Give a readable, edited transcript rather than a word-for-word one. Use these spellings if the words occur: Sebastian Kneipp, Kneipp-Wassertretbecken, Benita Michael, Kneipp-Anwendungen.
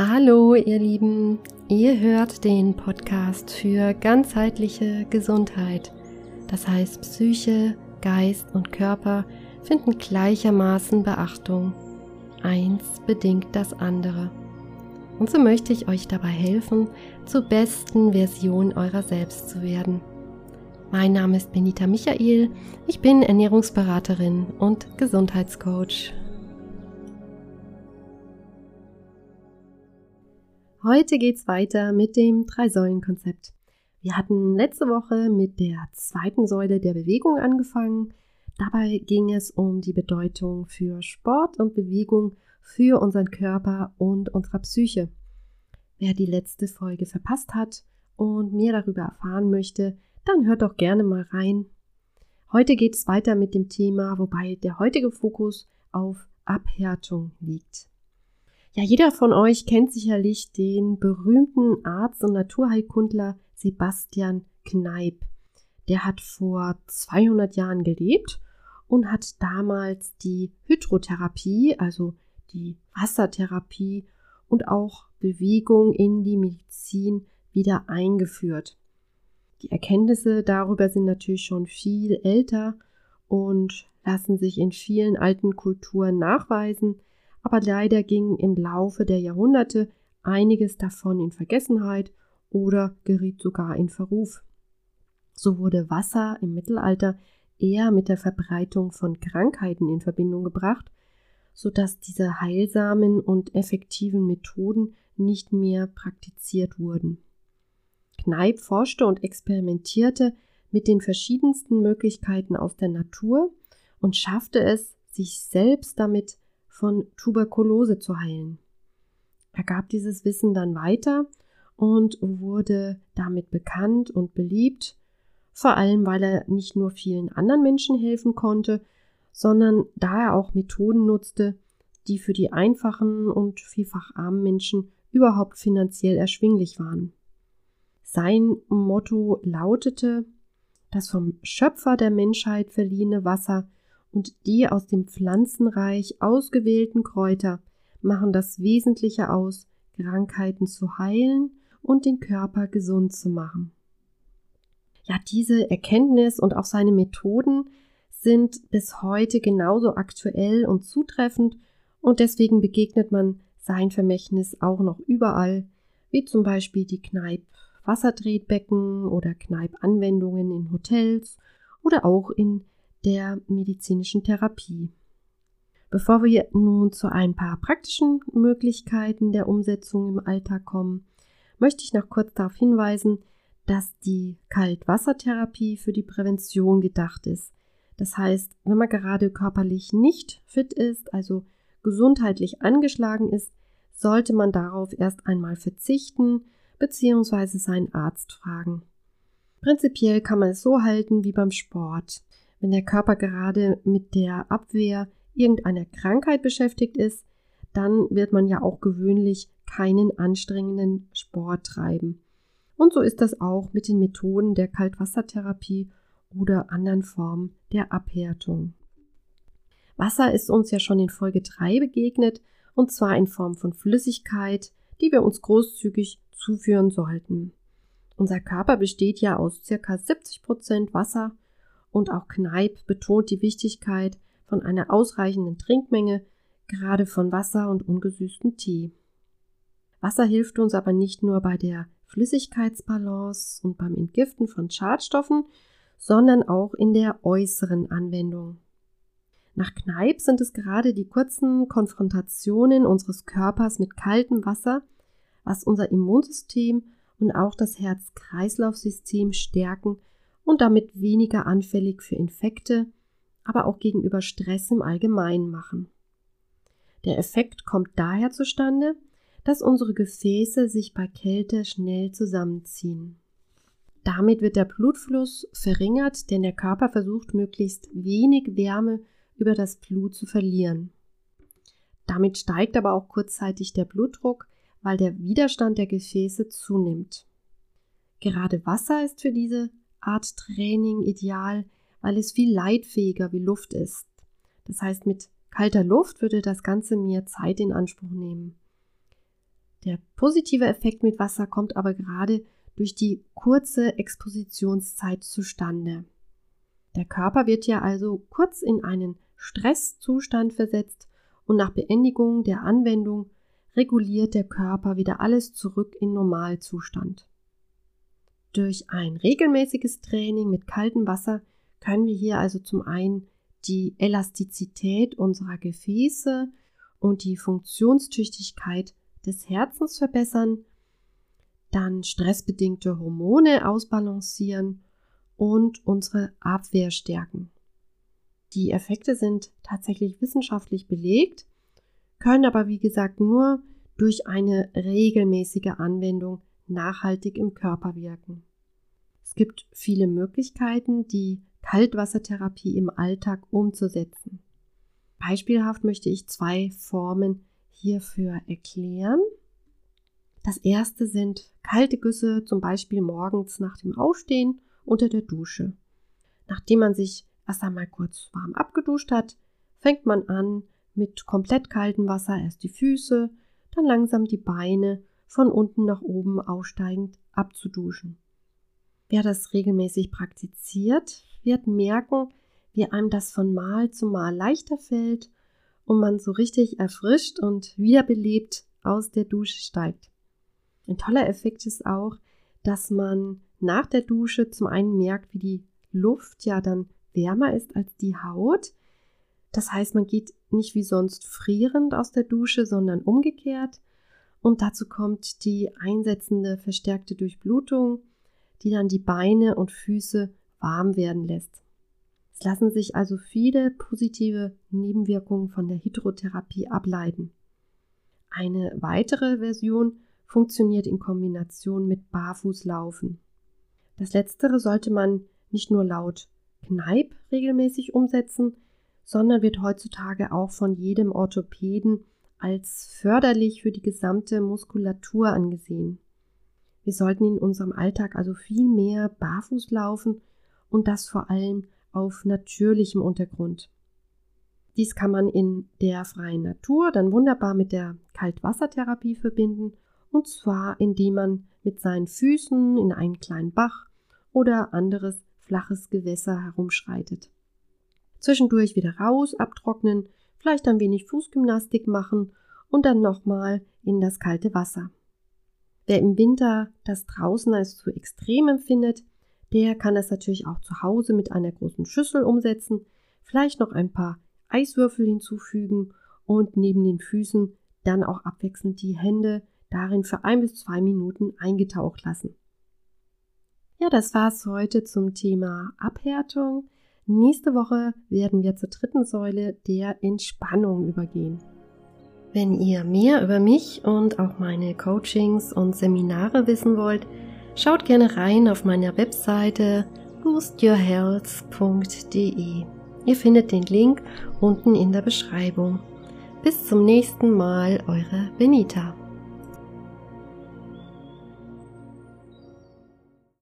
Hallo ihr Lieben, ihr hört den Podcast für ganzheitliche Gesundheit. Das heißt, Psyche, Geist und Körper finden gleichermaßen Beachtung. Eins bedingt das andere. Und so möchte ich euch dabei helfen, zur besten Version eurer selbst zu werden. Mein Name ist Benita Michael, ich bin Ernährungsberaterin und Gesundheitscoach. Heute geht's weiter mit dem 3-Säulen-Konzept. Wir hatten letzte Woche mit der 2. Säule der Bewegung angefangen. Dabei ging es um die Bedeutung für Sport und Bewegung für unseren Körper und unserer Psyche. Wer die letzte Folge verpasst hat und mehr darüber erfahren möchte, dann hört doch gerne mal rein. Heute geht es weiter mit dem Thema, wobei der heutige Fokus auf Abhärtung liegt. Ja, jeder von euch kennt sicherlich den berühmten Arzt und Naturheilkundler Sebastian Kneipp. Der hat vor 200 Jahren gelebt und hat damals die Hydrotherapie, also die Wassertherapie und auch Bewegung in die Medizin wieder eingeführt. Die Erkenntnisse darüber sind natürlich schon viel älter und lassen sich in vielen alten Kulturen nachweisen, aber leider ging im Laufe der Jahrhunderte einiges davon in Vergessenheit oder geriet sogar in Verruf. So wurde Wasser im Mittelalter eher mit der Verbreitung von Krankheiten in Verbindung gebracht, sodass diese heilsamen und effektiven Methoden nicht mehr praktiziert wurden. Kneipp forschte und experimentierte mit den verschiedensten Möglichkeiten aus der Natur und schaffte es, sich selbst damit von Tuberkulose zu heilen. Er gab dieses Wissen dann weiter und wurde damit bekannt und beliebt, vor allem weil er nicht nur vielen anderen Menschen helfen konnte, sondern da er auch Methoden nutzte, die für die einfachen und vielfach armen Menschen überhaupt finanziell erschwinglich waren. Sein Motto lautete: Das vom Schöpfer der Menschheit verliehene Wasser und die aus dem Pflanzenreich ausgewählten Kräuter machen das Wesentliche aus, Krankheiten zu heilen und den Körper gesund zu machen. Ja, diese Erkenntnis und auch seine Methoden sind bis heute genauso aktuell und zutreffend und deswegen begegnet man sein Vermächtnis auch noch überall, wie zum Beispiel die Kneipp-Wassertretbecken oder Kneipp-Anwendungen in Hotels oder auch in der medizinischen Therapie. Bevor wir nun zu ein paar praktischen Möglichkeiten der Umsetzung im Alltag kommen, möchte ich noch kurz darauf hinweisen, dass die Kaltwassertherapie für die Prävention gedacht ist. Das heißt, wenn man gerade körperlich nicht fit ist, also gesundheitlich angeschlagen ist, sollte man darauf erst einmal verzichten, beziehungsweise seinen Arzt fragen. Prinzipiell kann man es so halten wie beim Sport. Wenn der Körper gerade mit der Abwehr irgendeiner Krankheit beschäftigt ist, dann wird man ja auch gewöhnlich keinen anstrengenden Sport treiben. Und so ist das auch mit den Methoden der Kaltwassertherapie oder anderen Formen der Abhärtung. Wasser ist uns ja schon in Folge 3 begegnet, und zwar in Form von Flüssigkeit, die wir uns großzügig zuführen sollten. Unser Körper besteht ja aus ca. 70% Wasser und auch Kneipp betont die Wichtigkeit von einer ausreichenden Trinkmenge, gerade von Wasser und ungesüßtem Tee. Wasser hilft uns aber nicht nur bei der Flüssigkeitsbalance und beim Entgiften von Schadstoffen, sondern auch in der äußeren Anwendung. Nach Kneipp sind es gerade die kurzen Konfrontationen unseres Körpers mit kaltem Wasser, was unser Immunsystem und auch das Herz-Kreislauf-System stärken und damit weniger anfällig für Infekte, aber auch gegenüber Stress im Allgemeinen machen. Der Effekt kommt daher zustande, dass unsere Gefäße sich bei Kälte schnell zusammenziehen. Damit wird der Blutfluss verringert, denn der Körper versucht, möglichst wenig Wärme über das Blut zu verlieren. Damit steigt aber auch kurzzeitig der Blutdruck, weil der Widerstand der Gefäße zunimmt. Gerade Wasser ist für diese Art Training ideal, weil es viel leitfähiger wie Luft ist. Das heißt, mit kalter Luft würde das Ganze mehr Zeit in Anspruch nehmen. Der positive Effekt mit Wasser kommt aber gerade durch die kurze Expositionszeit zustande. Der Körper wird ja also kurz in einen Stresszustand versetzt und nach Beendigung der Anwendung reguliert der Körper wieder alles zurück in Normalzustand. Durch ein regelmäßiges Training mit kaltem Wasser können wir hier also zum einen die Elastizität unserer Gefäße und die Funktionstüchtigkeit des Herzens verbessern, dann stressbedingte Hormone ausbalancieren und unsere Abwehr stärken. Die Effekte sind tatsächlich wissenschaftlich belegt, können aber wie gesagt nur durch eine regelmäßige Anwendung nachhaltig im Körper wirken. Es gibt viele Möglichkeiten, die Kaltwassertherapie im Alltag umzusetzen. Beispielhaft möchte ich zwei Formen hierfür erklären. Das erste sind kalte Güsse, zum Beispiel morgens nach dem Aufstehen unter der Dusche. Nachdem man sich erst einmal kurz warm abgeduscht hat, fängt man an mit komplett kaltem Wasser erst die Füße, dann langsam die Beine von unten nach oben aufsteigend abzuduschen. Wer das regelmäßig praktiziert, wird merken, wie einem das von Mal zu Mal leichter fällt und man so richtig erfrischt und wiederbelebt aus der Dusche steigt. Ein toller Effekt ist auch, dass man nach der Dusche zum einen merkt, wie die Luft ja dann wärmer ist als die Haut. Das heißt, man geht nicht wie sonst frierend aus der Dusche, sondern umgekehrt. Und dazu kommt die einsetzende verstärkte Durchblutung, die dann die Beine und Füße warm werden lässt. Es lassen sich also viele positive Nebenwirkungen von der Hydrotherapie ableiten. Eine weitere Version funktioniert in Kombination mit Barfußlaufen. Das Letztere sollte man nicht nur laut Kneipp regelmäßig umsetzen, sondern wird heutzutage auch von jedem Orthopäden als förderlich für die gesamte Muskulatur angesehen. Wir sollten in unserem Alltag also viel mehr barfuß laufen und das vor allem auf natürlichem Untergrund. Dies kann man in der freien Natur dann wunderbar mit der Kaltwassertherapie verbinden, und zwar indem man mit seinen Füßen in einen kleinen Bach oder anderes flaches Gewässer herumschreitet. Zwischendurch wieder raus, abtrocknen, vielleicht ein wenig Fußgymnastik machen und dann nochmal in das kalte Wasser. Wer im Winter das draußen als zu extrem empfindet, der kann das natürlich auch zu Hause mit einer großen Schüssel umsetzen, vielleicht noch ein paar Eiswürfel hinzufügen und neben den Füßen dann auch abwechselnd die Hände darin für 1 bis 2 Minuten eingetaucht lassen. Ja, das war's heute zum Thema Abhärtung. Nächste Woche werden wir zur dritten Säule der Entspannung übergehen. Wenn ihr mehr über mich und auch meine Coachings und Seminare wissen wollt, schaut gerne rein auf meiner Webseite boostyourhealth.de. Ihr findet den Link unten in der Beschreibung. Bis zum nächsten Mal, eure Benita.